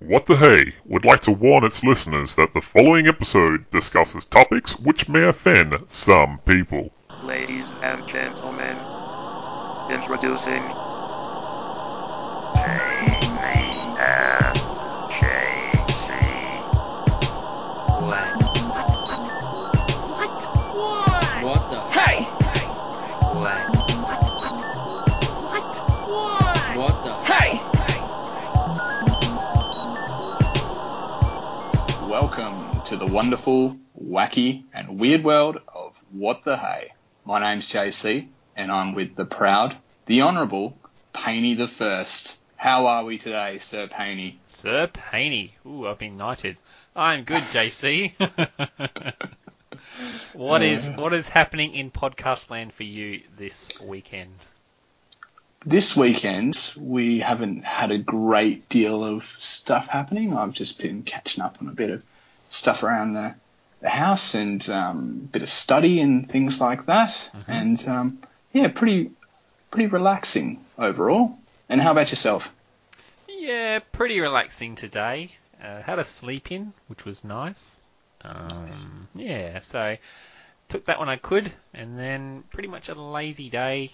What the Hey would like to warn its listeners that the following episode discusses topics which may offend some people. Ladies and gentlemen, introducing JC. What the Hey? What the Hey? Welcome to the wonderful, wacky, and weird world of What the Hey. My name's JC, and I'm with the proud, the honourable, Paney the First. How are we today, Sir Paney? Sir Paney. Ooh, I've been knighted. I'm good, JC. What is happening in podcast land for you this weekend? This weekend, we haven't had a great deal of stuff happening. I've just been catching up on a bit of stuff around the house and a bit of study and things like that. Mm-hmm. And, pretty relaxing overall. And how about yourself? Yeah, pretty relaxing today. Had a sleep in, which was nice. Yeah, so took that when I could. And then pretty much a lazy day,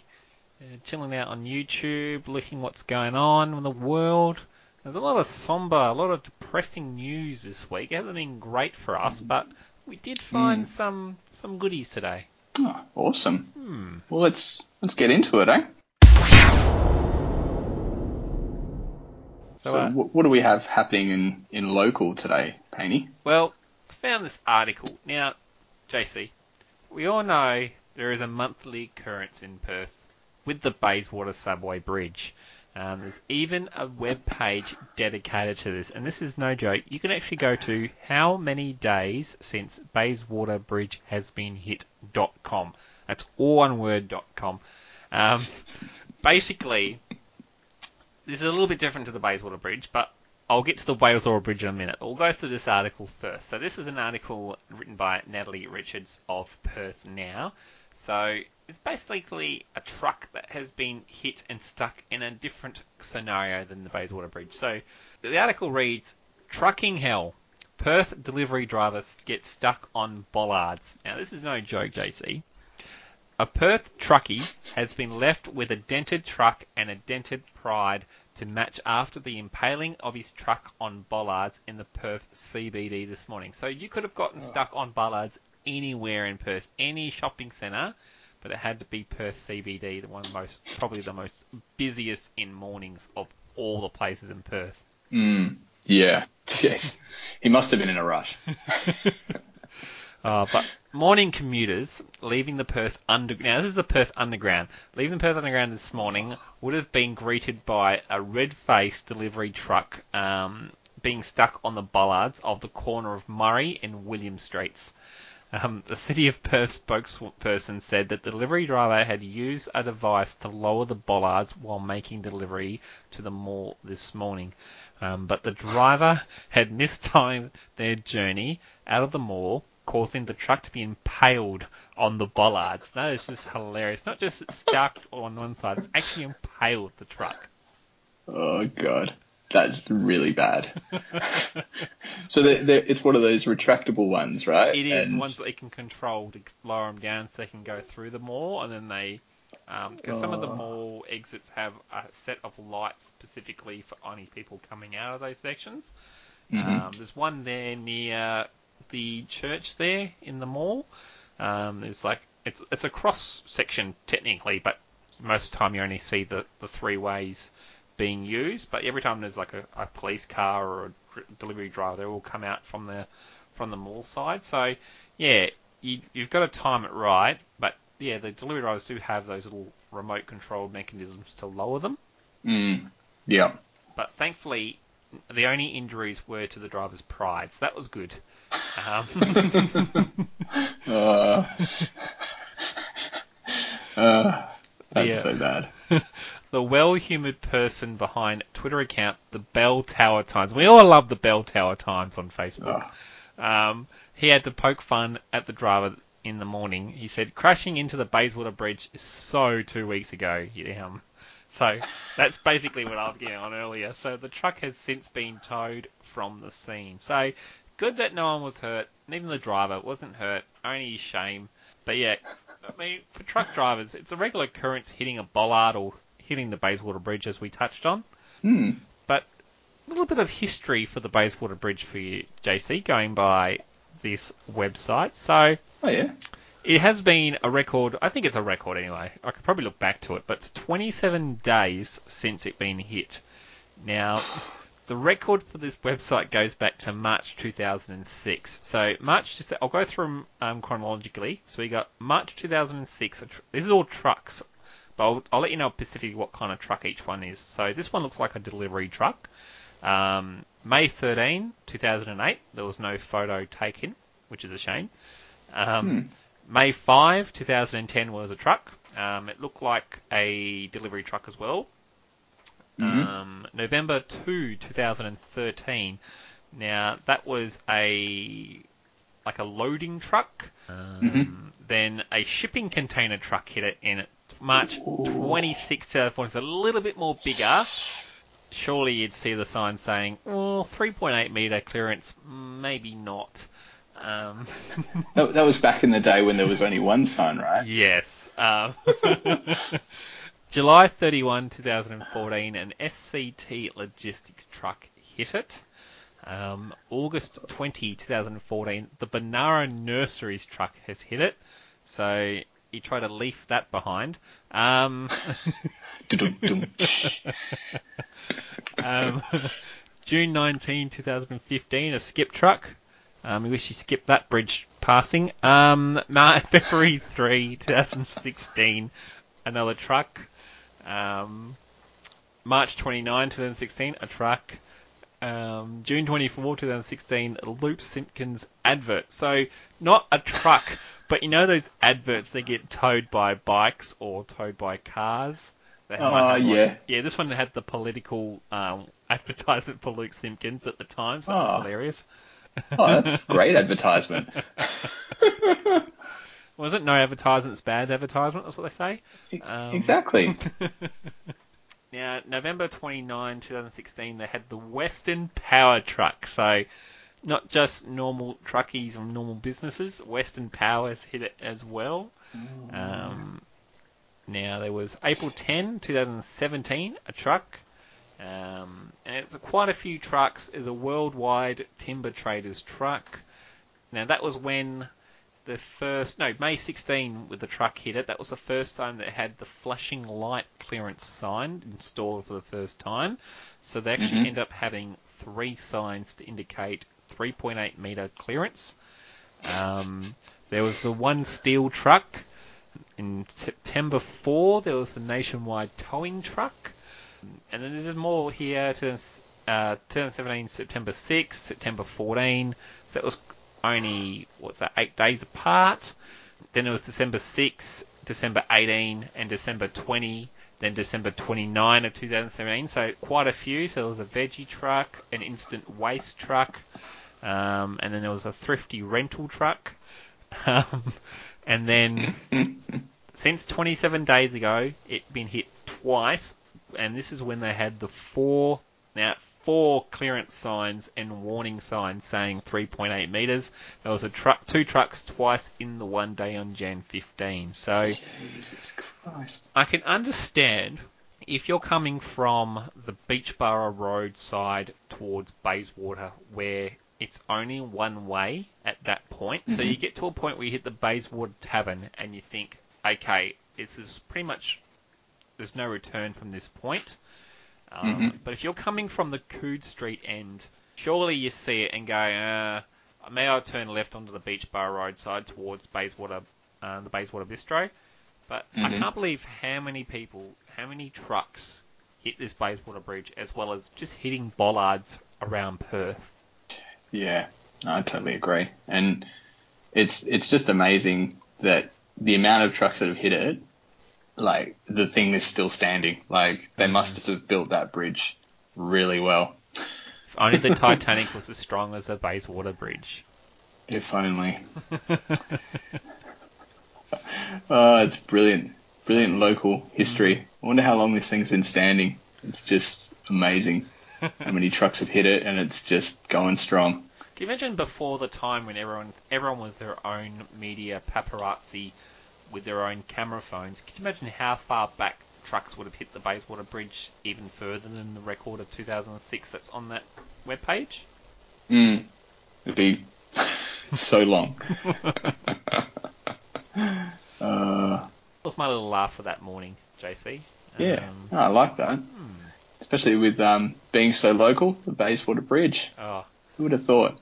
chilling out on YouTube, looking what's going on in the world. There's a lot of somber, a lot of depressing news this week. It hasn't been great for us, but we did find some goodies today. Oh, awesome. Well, let's get into it, eh? So what do we have happening in local today, Paney? Well, I found this article. Now, JC, we all know there is a monthly occurrence in Perth with the Bayswater Subway Bridge. There's even a web page dedicated to this, and this is no joke. You can actually go to how many days since Bayswater Bridge has been hit.com. That's all one word.com. Basically, this is a little bit different to the Bayswater Bridge, but I'll get to the Bayswater Bridge in a minute. I'll go through this article first. So this is an article written by Natalie Richards of Perth Now. So it's basically a truck that has been hit and stuck in a different scenario than the Bayswater Bridge. So the article reads, Trucking Hell, Perth delivery driver gets stuck on bollards. Now, this is no joke, JC. A Perth truckie has been left with a dented truck and a dented pride to match after the impaling of his truck on bollards in the Perth CBD this morning. So you could have gotten stuck on bollards anywhere in Perth, any shopping centre, but it had to be Perth CBD, probably the most busiest in mornings of all the places in Perth. Yeah, yes, he must have been in a rush. But morning commuters leaving the Perth Underground. Now, this is the Perth Underground. Leaving the Perth Underground this morning would have been greeted by a red-faced delivery truck being stuck on the bollards of the corner of Murray and William Streets. The City of Perth spokesperson said that the delivery driver had used a device to lower the bollards while making delivery to the mall this morning. But the driver had mistimed their journey out of the mall, causing the truck to be impaled on the bollards. That is just hilarious. Not just stuck on one side, it's actually impaled the truck. Oh, God. That's really bad. So it's one of those retractable ones, right? It is, ones that they can control to lower them down so they can go through the mall, and then they... Because some of the mall exits have a set of lights specifically for only people coming out of those sections. Mm-hmm. There's one there near the church there in the mall. It's a cross section technically, but most of the time you only see the three ways being used, but every time there's like a police car or a delivery driver, they all come out from the mall side. So yeah, you've got to time it right, but yeah, the delivery drivers do have those little remote controlled mechanisms to lower them. Yeah. But thankfully, the only injuries were to the driver's pride, so that was good. That's so bad. The well-humoured person behind Twitter account, the Bell Tower Times. We all love the Bell Tower Times on Facebook. Oh. He had to poke fun at the driver in the morning. He said, crashing into the Bayswater Bridge is so 2 weeks ago. So that's basically what I was getting on earlier. So the truck has since been towed from the scene. So good that no one was hurt, and even the driver wasn't hurt. Only shame. But yeah, I mean, for truck drivers, it's a regular occurrence hitting a bollard or hitting the Bayswater Bridge, as we touched on. Mm. But a little bit of history for the Bayswater Bridge for you, JC, going by this website. So it has been a record. I think it's a record anyway. I could probably look back to it, but it's 27 days since it's been hit. Now, the record for this website goes back to March 2006. So I'll go through chronologically. So we got March 2006. This is all trucks, but I'll let you know specifically what kind of truck each one is. So this one looks like a delivery truck. May 13, 2008, there was no photo taken, which is a shame. May 5, 2010 was a truck. It looked like a delivery truck as well. November 2, 2013. Now, that was a loading truck. Then a shipping container truck hit it in March 26, 2014. It's a little bit more bigger. Surely you'd see the sign saying, 3.8 metre clearance, maybe not. That was back in the day when there was only one sign, right? Yes. July 31, 2014, an SCT logistics truck hit it. August 20, 2014, the Bonara Nurseries truck has hit it. So you try to leave that behind. June 19, 2015, a skip truck. We wish you skipped that bridge passing. February 3, 2016, another truck. March 29, 2016, a truck. June 24, 2016, Luke Simpkins advert. So, not a truck, but you know those adverts that get towed by bikes or towed by cars? Yeah, this one had the political advertisement for Luke Simpkins at the time, so that's hilarious. Oh, that's great advertisement. Wasn't no advertisement's bad advertisement, that's what they say. Exactly. Now, November 29, 2016, they had the Western Power truck. So, not just normal truckies and normal businesses, Western Power's hit it as well. Now, there was April 10, 2017, a truck. And it's quite a few trucks. Is a Worldwide Timber Traders truck. Now, that was when May 16, with the truck hit it. That was the first time that it had the flashing light clearance sign installed for the first time. So they actually end up having three signs to indicate 3.8 metre clearance. There was the one steel truck. In September 4, there was the nationwide towing truck. And then there's more here, 2017, September 6, September 14. So that was only, 8 days apart. Then it was December 6, December 18, and December 20, then December 29 of 2017. So quite a few. So there was a veggie truck, an instant waste truck, and then there was a thrifty rental truck. And then since 27 days ago, it's been hit twice. And this is when they had the four clearance signs and warning signs saying 3.8 metres. There was two trucks twice in the one day on Jan 15. So Jesus Christ. I can understand if you're coming from the Beachborough Road side towards Bayswater, where it's only one way at that point. So you get to a point where you hit the Bayswater Tavern and you think, okay, this is pretty much... There's no return from this point. But if you're coming from the Coode Street end, surely you see it and go, may I turn left onto the Beach Bar Road side towards Bayswater, the Bayswater Bistro? But I can't believe how many trucks hit this Bayswater Bridge, as well as just hitting bollards around Perth. Yeah, I totally agree. And it's just amazing that the amount of trucks that have hit it, like, the thing is still standing. Like, they must have built that bridge really well. If only the Titanic was as strong as the Bayswater Bridge. If only. Oh, it's brilliant. Brilliant local history. I wonder how long this thing's been standing. It's just amazing how many trucks have hit it, and it's just going strong. Can you imagine before the time when everyone was their own media paparazzi with their own camera phones? Can you imagine how far back trucks would have hit the Bayswater Bridge, even further than the record of 2006 that's on that webpage? It'd be so long. That was my little laugh for that morning, JC. Yeah, no, I like that. Especially with being so local, the Bayswater Bridge. Oh. Who would have thought?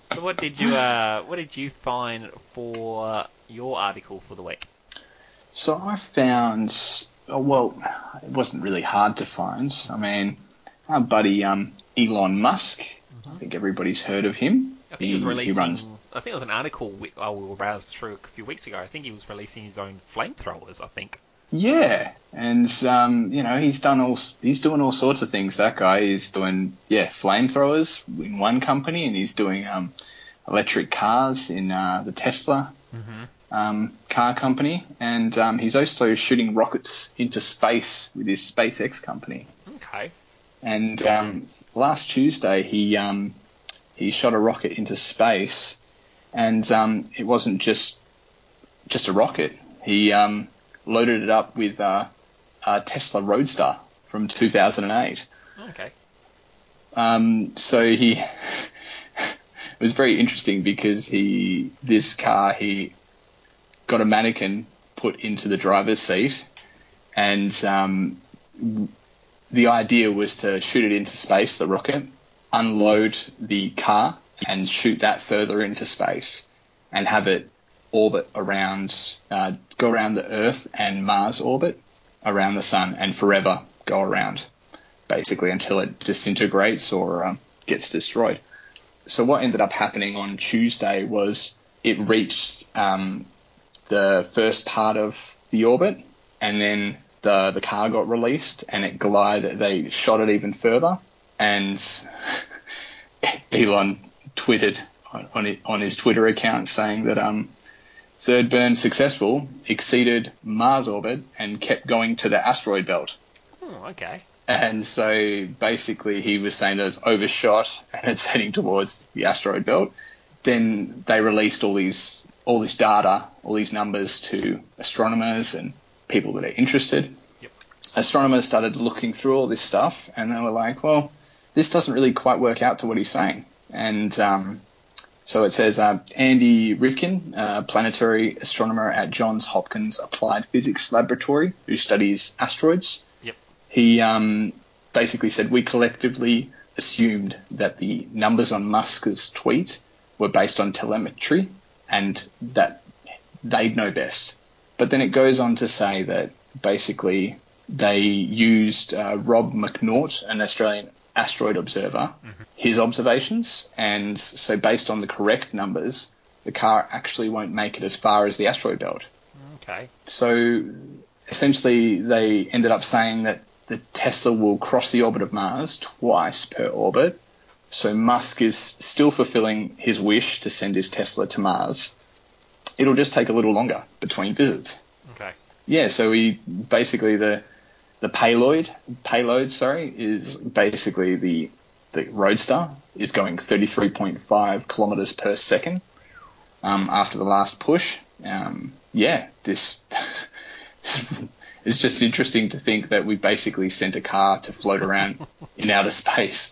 So what did you find for your article for the week? So I found, it wasn't really hard to find. I mean, our buddy Elon Musk, I think everybody's heard of him. I think it was an article we browsed through a few weeks ago. I think he was releasing his own flamethrowers, I think. Yeah, and he's doing all sorts of things. That guy is doing flamethrowers in one company, and he's doing electric cars in the Tesla car company, and he's also shooting rockets into space with his SpaceX company. Okay. And last Tuesday he shot a rocket into space, and it wasn't just a rocket. He loaded it up with a Tesla Roadster from 2008. Okay. So it was very interesting because this car got a mannequin put into the driver's seat, and the idea was to shoot it into space, the rocket, unload the car and shoot that further into space and have it orbit around, go around the Earth and Mars orbit around the sun and forever go around, basically until it disintegrates or gets destroyed. So what ended up happening on Tuesday was it reached the first part of the orbit, and then the car got released and it glided. They shot it even further, and Elon tweeted on his Twitter account saying that third burn successful, exceeded Mars orbit, and kept going to the asteroid belt. Oh, okay. And so basically he was saying that it's overshot and it's heading towards the asteroid belt. Then they released all this data, all these numbers to astronomers and people that are interested. Yep. Astronomers started looking through all this stuff, and they were like, well, this doesn't really quite work out to what he's saying. And so it says Andy Rivkin, planetary astronomer at Johns Hopkins Applied Physics Laboratory, who studies asteroids. Yep. He basically said, we collectively assumed that the numbers on Musk's tweet were based on telemetry and that they'd know best. But then it goes on to say that basically they used Rob McNaught, an Australian asteroid observer, his observations, and so based on the correct numbers, the car actually won't make it as far as the asteroid belt. Okay. So essentially they ended up saying that the Tesla will cross the orbit of Mars twice per orbit, so Musk is still fulfilling his wish to send his Tesla to Mars. It'll just take a little longer between visits. Okay. Yeah, so we basically the payload, is basically the Roadster is going 33.5 kilometers per second after the last push. This it's just interesting to think that we basically sent a car to float around in outer space.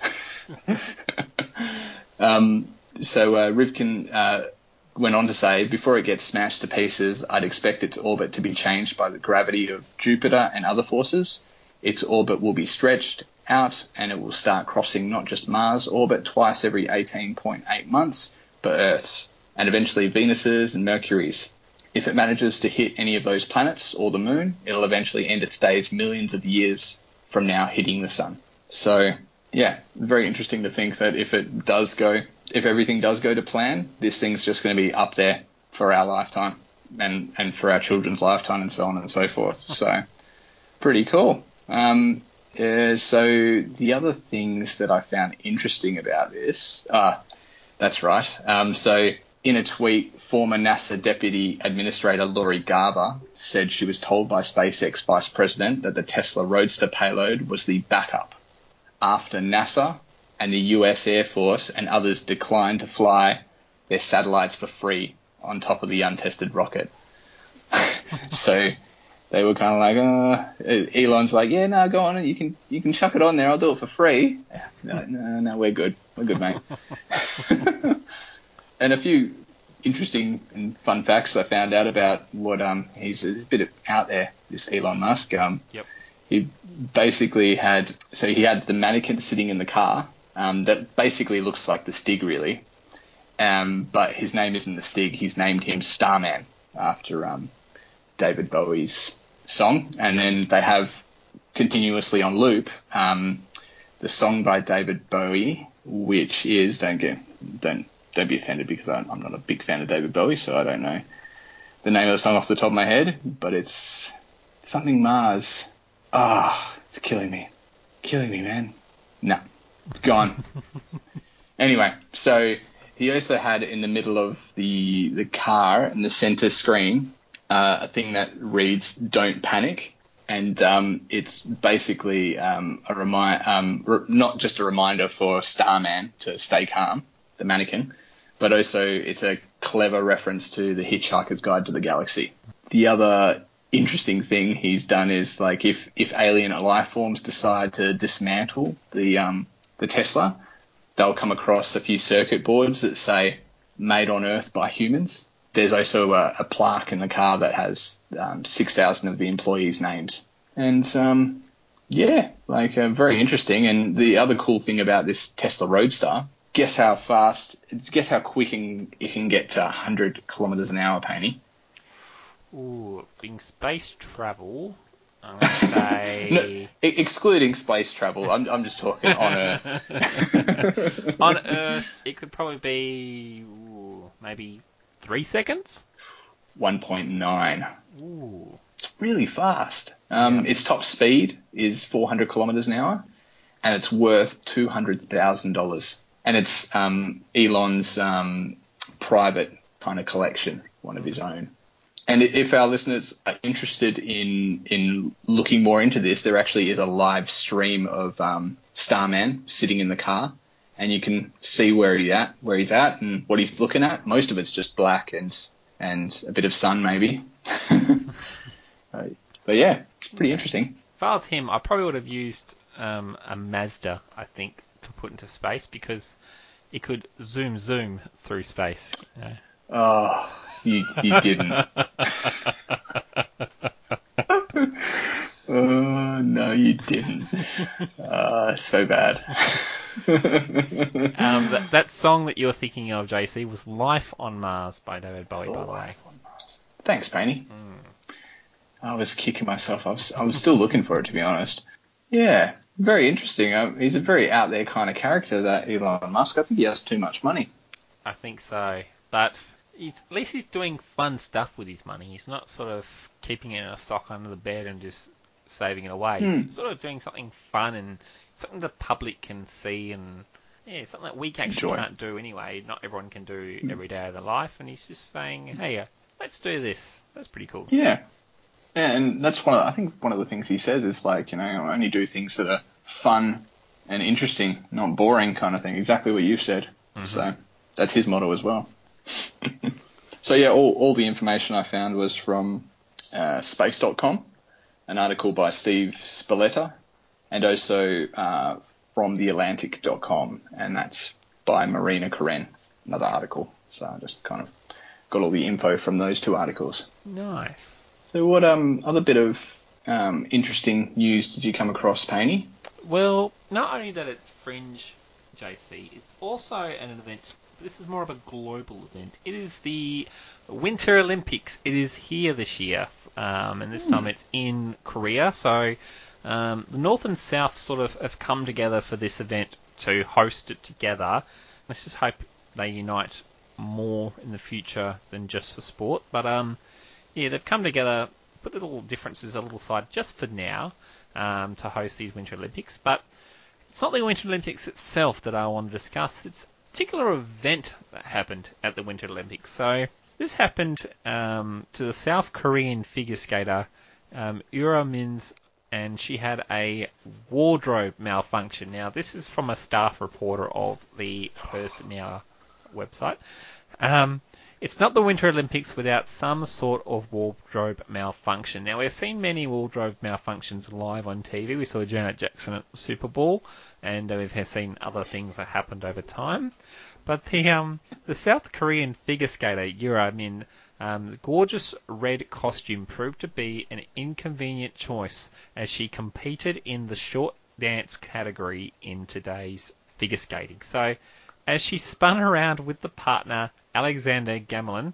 So Rivkin went on to say, before it gets smashed to pieces, I'd expect its orbit to be changed by the gravity of Jupiter and other forces. Its orbit will be stretched out, and it will start crossing not just Mars' orbit twice every 18.8 months, but Earth's, and eventually Venus's and Mercury's. If it manages to hit any of those planets or the Moon, it'll eventually end its days millions of years from now hitting the Sun. So, yeah, very interesting to think that if everything does go to plan, this thing's just going to be up there for our lifetime and for our children's lifetime and so on and so forth. So pretty cool. So the other things that I found interesting about this, that's right. So In a tweet, former NASA Deputy Administrator Lori Garver said she was told by SpaceX Vice President that the Tesla Roadster payload was the backup after NASA and the US Air Force and others declined to fly their satellites for free on top of the untested rocket. So they were kind of like, Elon's like, yeah, no, go on, you can chuck it on there, I'll do it for free. No, we're good, mate. And a few interesting and fun facts I found out about what he's a bit out there, this Elon Musk. He basically had – so he had the mannequin sitting in the car that basically looks like the Stig really, but his name isn't the Stig. He's named him Starman after David Bowie's song. And then they have continuously on loop the song by David Bowie, which is – Don't be offended because I'm not a big fan of David Bowie, so I don't know the name of the song off the top of my head, but it's something Mars. It's killing me, man. No, it's gone. Anyway, so he also had in the middle of the car in the center screen a thing that reads "Don't Panic," and it's basically not just a reminder for Starman to stay calm, the mannequin, but also it's a clever reference to the Hitchhiker's Guide to the Galaxy. The other interesting thing he's done is like if alien life forms decide to dismantle the Tesla, they'll come across a few circuit boards that say "Made on Earth by humans." There's also a plaque in the car that has 6,000 of the employees' names, and very interesting. And the other cool thing about this Tesla Roadster. Guess how quick it can get to 100 kilometres an hour, Paney? Ooh, in space travel, I'm going to say... No, excluding space travel, I'm just talking on Earth. On Earth, it could probably be maybe 3 seconds? 1.9. Ooh. It's really fast. Its top speed is 400 kilometres an hour, and it's worth $200,000. And it's Elon's private kind of collection, one of his own. And if our listeners are interested in looking more into this, there actually is a live stream of Starman sitting in the car, and you can see where he's at, and what he's looking at. Most of it's just black and a bit of sun, maybe. But yeah, it's pretty interesting. If I was him, I probably would have used a Mazda, I think, to put into space, because it could zoom through space. You know? Oh, you didn't. Oh, no, you didn't. So bad. That song that you're thinking of, JC, was "Life on Mars" by David Bowie, by the way. Thanks, Paney. I was kicking myself. I was still looking for it, to be honest. Yeah. Very interesting. He's a very out there kind of character, that Elon Musk. I think he has too much money. I think so. But at least he's doing fun stuff with his money. He's not sort of keeping it in a sock under the bed and just saving it away. He's sort of doing something fun and something the public can see and, yeah, something that we actually can't do anyway. Not everyone can do every day of their life. And he's just saying, hey, let's do this. That's pretty cool. Yeah. Yeah, and that's one of the things he says is like, I only do things that are fun and interesting, not boring kind of thing. Exactly what you've said. Mm-hmm. So that's his motto as well. So yeah, all the information I found was from space.com, an article by Steve Spalletta, and also from theatlantic.com, and that's by Marina Karen, another article. So I just kind of got all the info from those two articles. Nice. So what other bit of interesting news did you come across, Paney? Well, not only that it's Fringe, JC, it's also an event. This is more of a global event. It is the Winter Olympics. It is here this year, and this time it's in Korea. So the North and South sort of have come together for this event to host it together. Let's just hope they unite more in the future than just for sport. But... yeah, they've come together, put little differences a little side just for now to host these Winter Olympics. But it's not the Winter Olympics itself that I want to discuss. It's particular event that happened at the Winter Olympics. So this happened to the South Korean figure skater Yura Min, and she had a wardrobe malfunction. Now, this is from a staff reporter of the Perth Now website. It's not the Winter Olympics without some sort of wardrobe malfunction. Now, we've seen many wardrobe malfunctions live on TV. We saw Janet Jackson at the Super Bowl, and we've seen other things that happened over time. But the South Korean figure skater Yura Min, the gorgeous red costume proved to be an inconvenient choice as she competed in the short dance category in today's figure skating. So, as she spun around with the partner, Alexander Gamelin,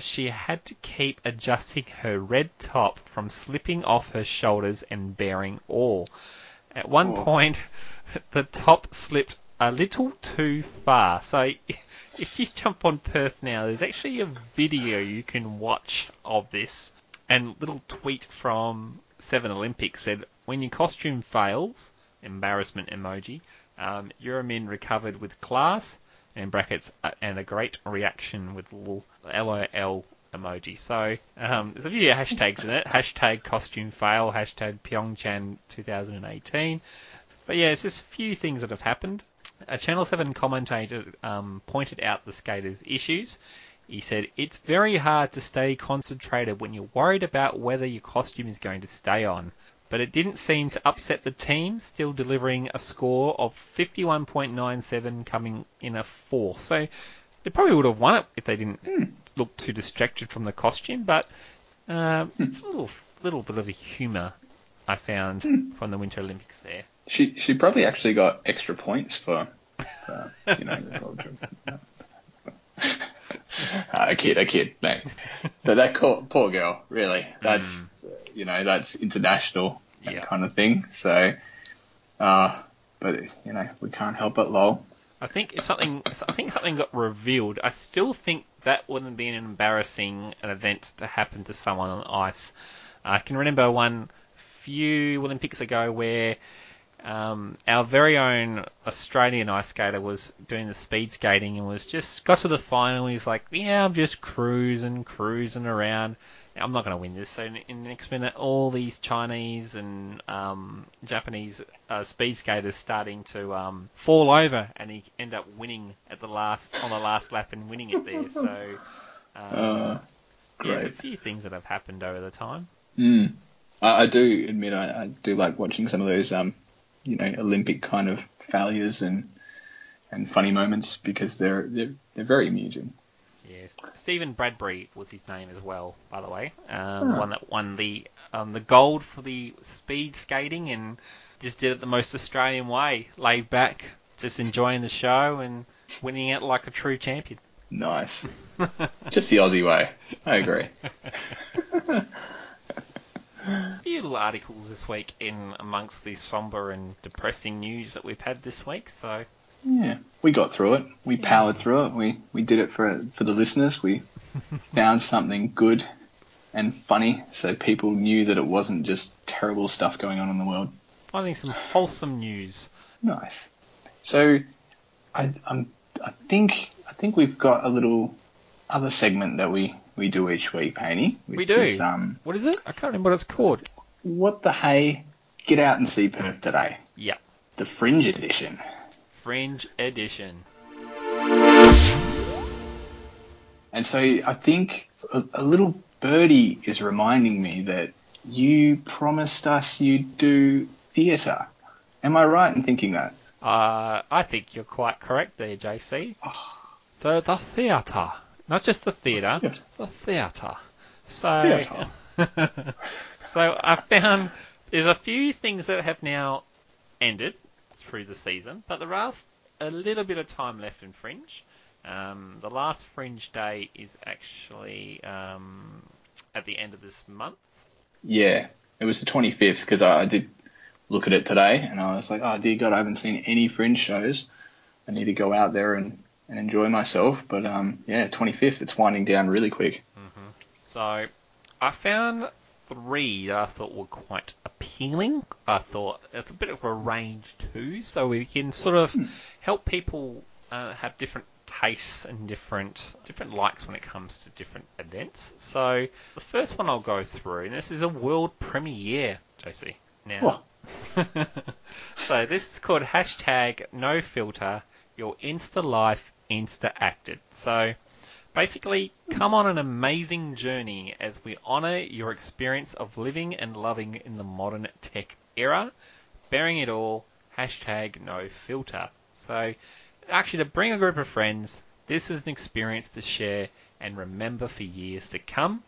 she had to keep adjusting her red top from slipping off her shoulders and bearing all. At one point, the top slipped a little too far. So if you jump on Perth Now, there's actually a video you can watch of this. And a little tweet from Seven Olympics said, "When your costume fails, embarrassment emoji, Yura Min recovered with class," in brackets, "and a great reaction" with LOL emoji. So there's a few hashtags in it. Hashtag costume fail, hashtag Pyeongchang 2018. But yeah, it's just a few things that have happened. A Channel 7 commentator pointed out the skaters' issues. He said, "It's very hard to stay concentrated when you're worried about whether your costume is going to stay on. But it didn't seem to upset the team, still delivering a score of 51.97, coming in a 4th. So they probably would have won it if they didn't look too distracted from the costume. But it's a little bit of a humour I found from the Winter Olympics there. She probably actually got extra points for, a kid, no. But that poor girl, really. That's that's international, that kind of thing. So, but we can't help it, lol. I think something got revealed. I still think that wouldn't be an embarrassing event to happen to someone on ice. I can remember one few Olympics ago where our very own Australian ice skater was doing the speed skating and was just got to the final. He's like, "Yeah, I'm just cruising around. I'm not going to win this." So in the next minute, all these Chinese and Japanese speed skaters starting to fall over, and he ended up winning on the last lap and winning it there. So there's a few things that have happened over the time. Mm. I do admit I do like watching some of those Olympic kind of failures and funny moments, because they're very amusing. Yes, Stephen Bradbury was his name as well, by the way. One that won the gold for the speed skating and just did it the most Australian way, laid back, just enjoying the show and winning it like a true champion. Nice, just the Aussie way. I agree. A few little articles this week in amongst the sombre and depressing news that we've had this week, so... Yeah, we got through it. We powered through it. We did it for the listeners. We found something good and funny so people knew that it wasn't just terrible stuff going on in the world. Finding some wholesome news. Nice. So I think we've got a little other segment that we do each week, Haney. We do. Is, what is it? I can't remember what it's called. What the hey? Get out and see Perth today. Yeah. The Fringe Edition. Fringe Edition. And so I think a little birdie is reminding me that you promised us you'd do theatre. Am I right in thinking that? I think you're quite correct there, JC. Oh. So the theatre. Not just the theatre, yes. The theatre. So, so I found there's a few things that have now ended through the season, but there is a little bit of time left in Fringe. The last Fringe day is actually at the end of this month. Yeah, it was the 25th, because I did look at it today, and I was like, oh, dear God, I haven't seen any Fringe shows. I need to go out there and enjoy myself, but 25th, it's winding down really quick. Mm-hmm. So I found three that I thought were quite appealing. I thought it's a bit of a range too, so we can sort of help people have different tastes and different likes when it comes to different events. So the first one I'll go through, and this is a world premiere, JC. Now, so this is called #NoFilter, your Insta life Insta acted. So basically, come on an amazing journey as we honour your experience of living and loving in the modern tech era, bearing it all, #NoFilter. So actually, to bring a group of friends, this is an experience to share and remember for years to come.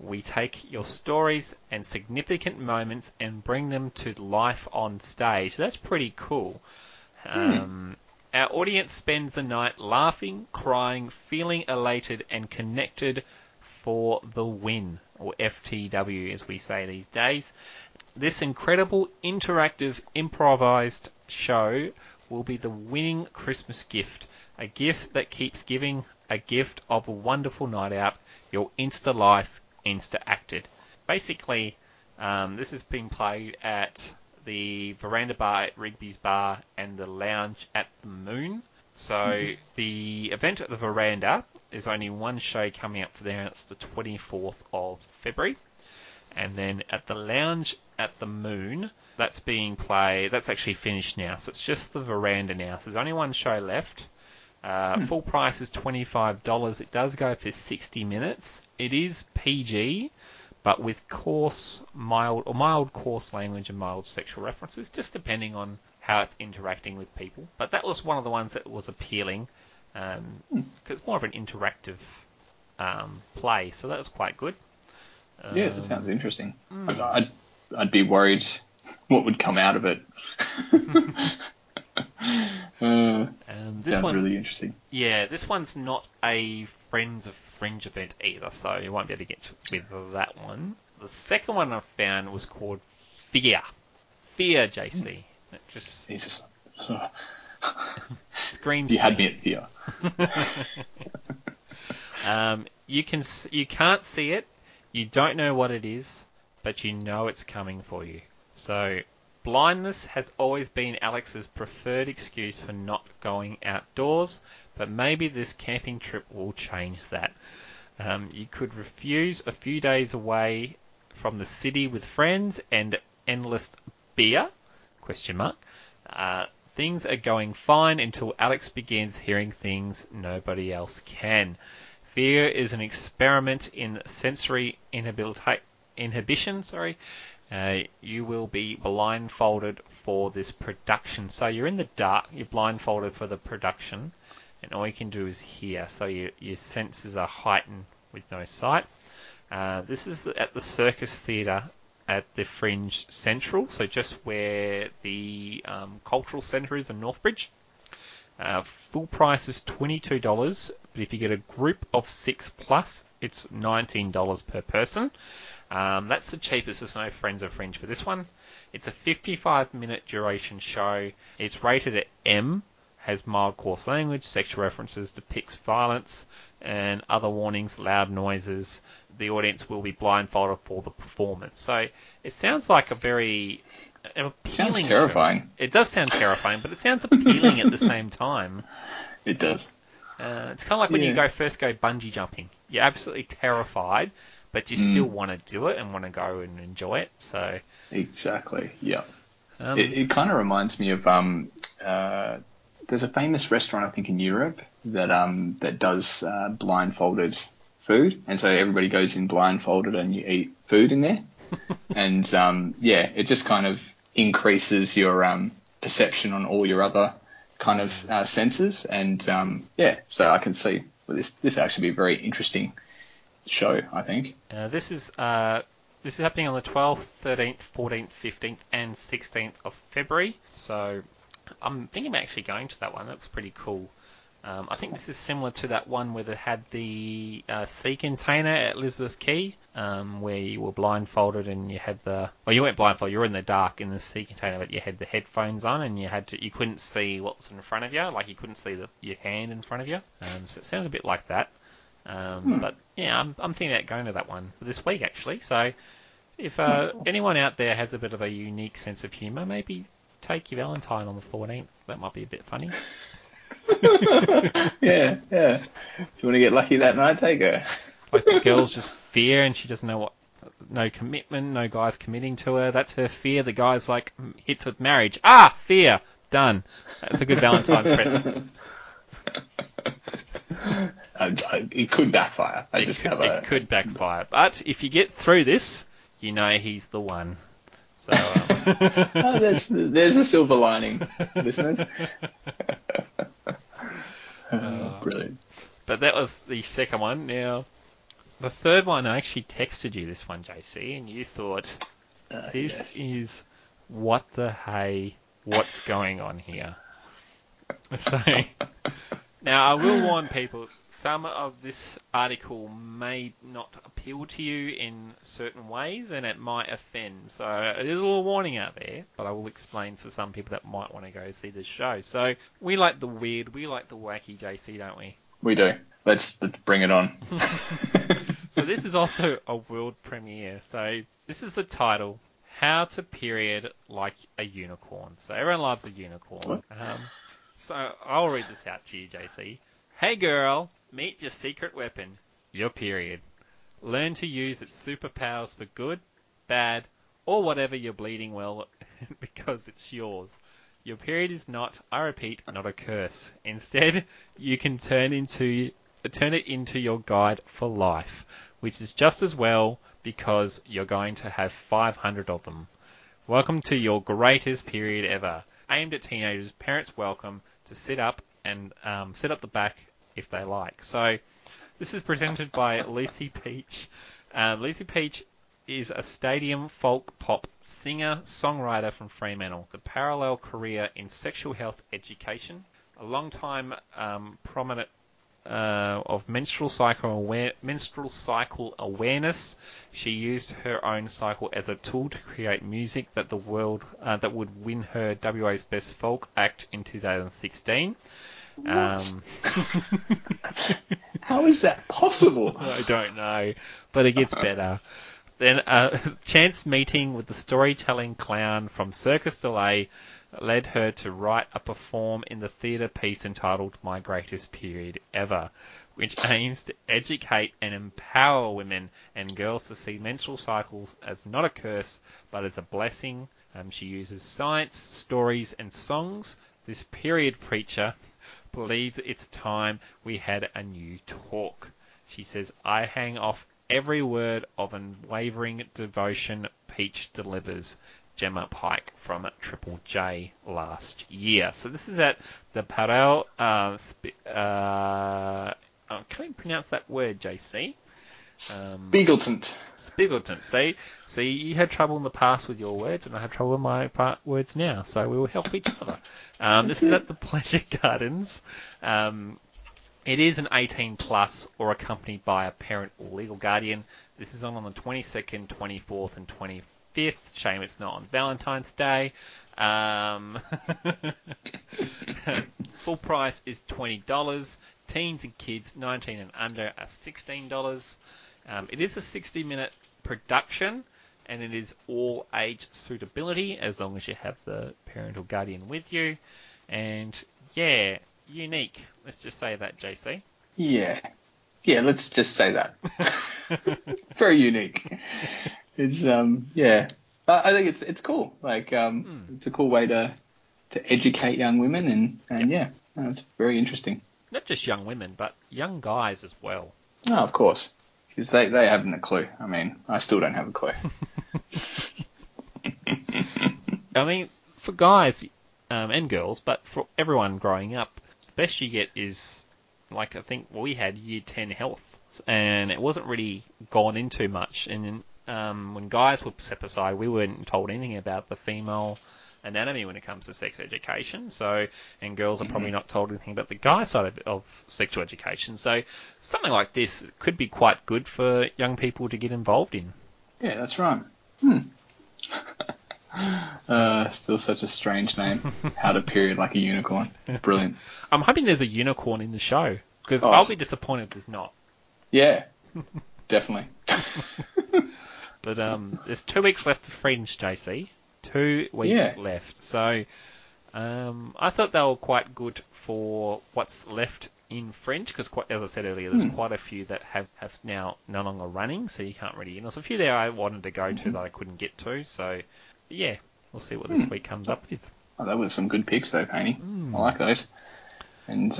We take your stories and significant moments and bring them to life on stage. That's pretty cool. Our audience spends the night laughing, crying, feeling elated and connected for the win, or FTW as we say these days. This incredible interactive improvised show will be the winning Christmas gift, a gift that keeps giving, a gift of a wonderful night out, your Insta life, Insta acted. Basically, this has been played at the Veranda Bar at Rigby's Bar and the Lounge at the Moon. So the event at the Veranda, there's only one show coming up for there, and it's the 24th of February. And then at the Lounge at the Moon, that's being played. That's actually finished now, so it's just the Veranda now. So there's only one show left. Full price is $25. It does go for 60 minutes. It is PG, but with mild coarse language and mild sexual references, just depending on how it's interacting with people. But that was one of the ones that was appealing, because it's more of an interactive play, so that was quite good. Yeah, that sounds interesting. I'd be worried what would come out of it. This sounds really interesting. Yeah, this one's not a Friends of Fringe event either, so you won't be able to get with that one. The second one I found was called Fear. Fear, JC. It just screams. You had me at Fear. You can't see it. You don't know what it is, but you know it's coming for you. So, blindness has always been Alex's preferred excuse for not going outdoors, but maybe this camping trip will change that. You could refuse a few days away from the city with friends and endless beer? Things are going fine until Alex begins hearing things nobody else can. Fear is an experiment in sensory inhibition. You will be blindfolded for this production. So you're in the dark, you're blindfolded for the production, and all you can do is hear. So your senses are heightened with no sight. This is at the Circus Theatre at the Fringe Central, so just where the cultural centre is in Northbridge. Full price is $22, but if you get a group of 6+, it's $19 per person. That's the cheapest. There's no Friends or Fringe for this one. It's a 55-minute duration show. It's rated at M, has mild coarse language, sexual references, depicts violence and other warnings, loud noises. The audience will be blindfolded for the performance. So it sounds like a very appealing. Sounds terrifying. Film. It does sound terrifying, but it sounds appealing at the same time. It does. It's kind of like when you first go bungee jumping. You're absolutely terrified, but you still want to do it and want to go and enjoy it. So exactly, yeah. It kind of reminds me of there's a famous restaurant I think in Europe that does blindfolded food, and so everybody goes in blindfolded and you eat food in there, and it just kind of increases your perception on all your other kind of senses, and so I can see this actually be very interesting show, I think. This is happening on the 12th, 13th, 14th, 15th, and 16th of February. So I'm thinking about actually going to that one. That's pretty cool. I think this is similar to that one where they had the sea container at Elizabeth Quay, where you were blindfolded and you had you weren't blindfolded. You were in the dark in the sea container, but you had the headphones on and you couldn't see what was in front of you. Like you couldn't see your hand in front of you. So it sounds a bit like that. But yeah, I'm thinking about going to that one this week actually. So if anyone out there has a bit of a unique sense of humour, maybe take your Valentine on the 14th. That might be a bit funny. Yeah, yeah. If you want to get lucky that night, take her. Like, the girl's just fear, and she doesn't know what... No commitment, no guys committing to her. That's her fear. The guy's like, hits with marriage. Ah, fear. Done. That's a good Valentine present. It could backfire. It could backfire. But if you get through this, you know he's the one. So oh, there's a silver lining, listeners. Brilliant. But that was the second one. Now, the third one, I actually texted you this one, JC, and you thought, this is what the hey, what's going on here? So, now I will warn people, some of this article may not appeal to you in certain ways, and it might offend. So, it is a little warning out there, but I will explain for some people that might want to go see this show. So, we like the weird, we like the wacky, JC, don't we? We do. Let's bring it on. So this is also a world premiere. So this is the title, How to Period Like a Unicorn. So everyone loves a unicorn. So I'll read this out to you, JC. Hey girl, meet your secret weapon, your period. Learn to use its superpowers for good, bad, or whatever you're bleeding well because it's yours. Your period is not, I repeat, not a curse. Instead, you can turn it into your guide for life, which is just as well because you're going to have 500 of them. Welcome to your greatest period ever. Aimed at teenagers, parents welcome to sit up and sit up the back if they like. So this is presented by Lucy Peach. Lucy Peach is a stadium folk pop singer, songwriter from Fremantle. The parallel career in sexual health education, a long-time prominent of menstrual cycle awareness. She used her own cycle as a tool to create music that the world that would win her WA's Best Folk Act in 2016. What? How is that possible? I don't know, but it gets better. Then a chance meeting with the storytelling clown from Circus Theatre led her to write a perform in the theatre piece entitled My Greatest Period Ever, which aims to educate and empower women and girls to see menstrual cycles as not a curse, but as a blessing. She uses science, stories, and songs. This period preacher believes it's time we had a new talk. She says, I hang off every word of unwavering devotion Peach delivers. Gemma Pike from Triple J last year. So this is at the Parel... I can't pronounce that word, JC. Spiegeltent. Spiegeltent. See, you had trouble in the past with your words, and I have trouble with my words now, so we will help each other. This is at the Pleasure Gardens. It is an 18+ or accompanied by a parent or legal guardian. This is on the 22nd, 24th, and 25th. Shame it's not on Valentine's Day. Full price is $20. Teens and kids 19 and under are $16. It is a 60-minute production, and it is all age suitability as long as you have the parent or guardian with you. And yeah, unique. Let's just say that, JC. Yeah. Let's just say that. Very unique. It's I think it's cool. Like It's a cool way to educate young women and it's very interesting. Not just young women, but young guys as well. Oh, of course, because they haven't a clue. I mean, I still don't have a clue. I mean, for guys and girls, but for everyone growing up, the best you get is. Like, I think we had Year 10 health, and it wasn't really gone into much. And when guys were set aside, we weren't told anything about the female anatomy when it comes to sex education. So, and girls are probably not told anything about the guy side of sexual education. So, something like this could be quite good for young people to get involved in. Yeah, that's right. Still such a strange name. How to period like a unicorn. Brilliant. I'm hoping there's a unicorn in the show, because I'll be disappointed if there's not. Yeah, definitely. But there's 2 weeks left for Fringe, JC. 2 weeks left. So I thought they were quite good for what's left in Fringe, because, as I said earlier, there's quite a few that have now no longer running, so you can't really... And there's a few there I wanted to go to that I couldn't get to, so, yeah, we'll see what this week comes up with. Oh, that was some good picks, though, Paney. I like those. And,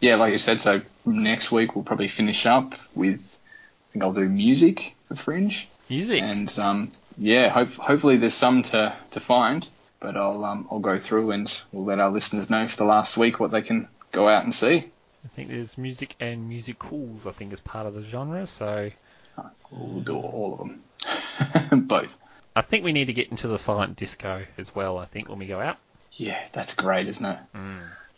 yeah, like you said, so next week we'll probably finish up with... I think I'll do music for Fringe. Music? And, yeah, hopefully there's some to find, but I'll go through and we'll let our listeners know for the last week what they can go out and see. I think there's music and musicals, I think, is part of the genre, so... We'll do all of them. Both. I think we need to get into the silent disco as well, I think, when we go out. Yeah, that's great, isn't it?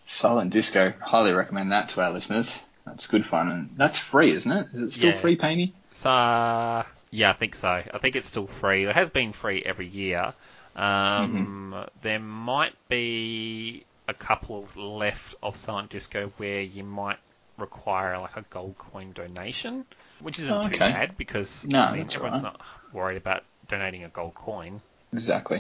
Silent disco. Highly recommend that to our listeners. That's good fun. And that's free, isn't it? Is it still free, Paney? Yeah, I think so. I think it's still free. It has been free every year. There might be a couple of left of silent disco where you might require like a gold coin donation, which isn't too bad because everyone's not worried about donating a gold coin. Exactly.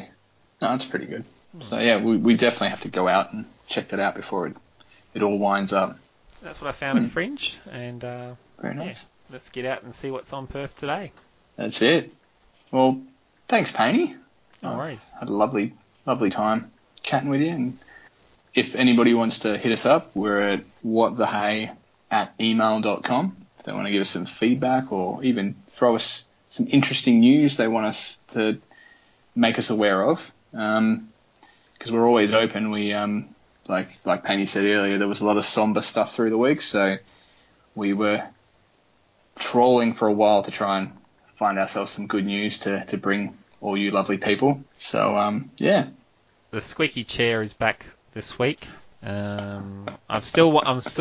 No, that's pretty good. So yeah, we definitely have to go out and check that out before it all winds up. That's what I found at Fringe, and very nice. Yeah, let's get out and see what's on Perth today. That's it. Well, thanks, Paney. No worries. Had a lovely time chatting with you, and if anybody wants to hit us up, we're at whatthehay@email.com. If they want to give us some feedback or even throw us some interesting news they want us to make us aware of, because we're always open. We, like Paney said earlier, there was a lot of somber stuff through the week, so we were trawling for a while to try and find ourselves some good news to bring all you lovely people. So, yeah. The squeaky chair is back this week. I'm still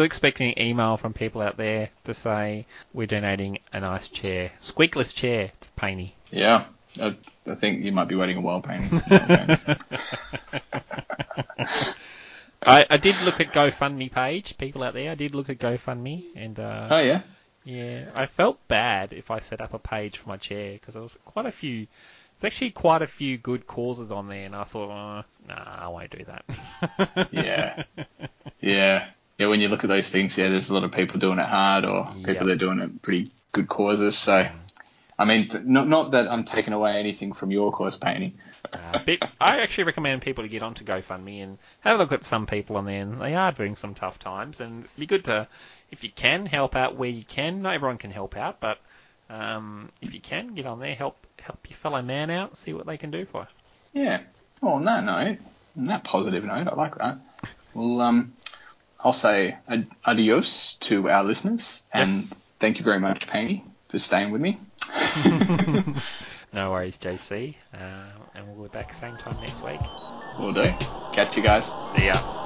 expecting an email from people out there to say we're donating a nice chair, squeakless chair, to Paney. Yeah, I think you might be waiting a while, Paney. I did look at GoFundMe page, people out there. I did look at GoFundMe, and oh yeah, yeah. I felt bad if I set up a page for my chair because there was quite a few. There's actually quite a few good causes on there, and I thought, nah, I won't do that. Yeah. When you look at those things, yeah, there's a lot of people doing it hard, or people that are doing it pretty good causes. So, I mean, not that I'm taking away anything from your cause, Paney. I actually recommend people to get onto GoFundMe and have a look at some people on there, and they are doing some tough times, and it'd be good to, if you can, help out where you can. Not everyone can help out, but if you can, get on there, help your fellow man out, see what they can do for you. Yeah. Well, on that note, I like that. Well, I'll say adios to our listeners, and thank you very much, Paney, for staying with me. No worries, JC. And we'll be back same time next week. Will do. Catch you guys. See ya.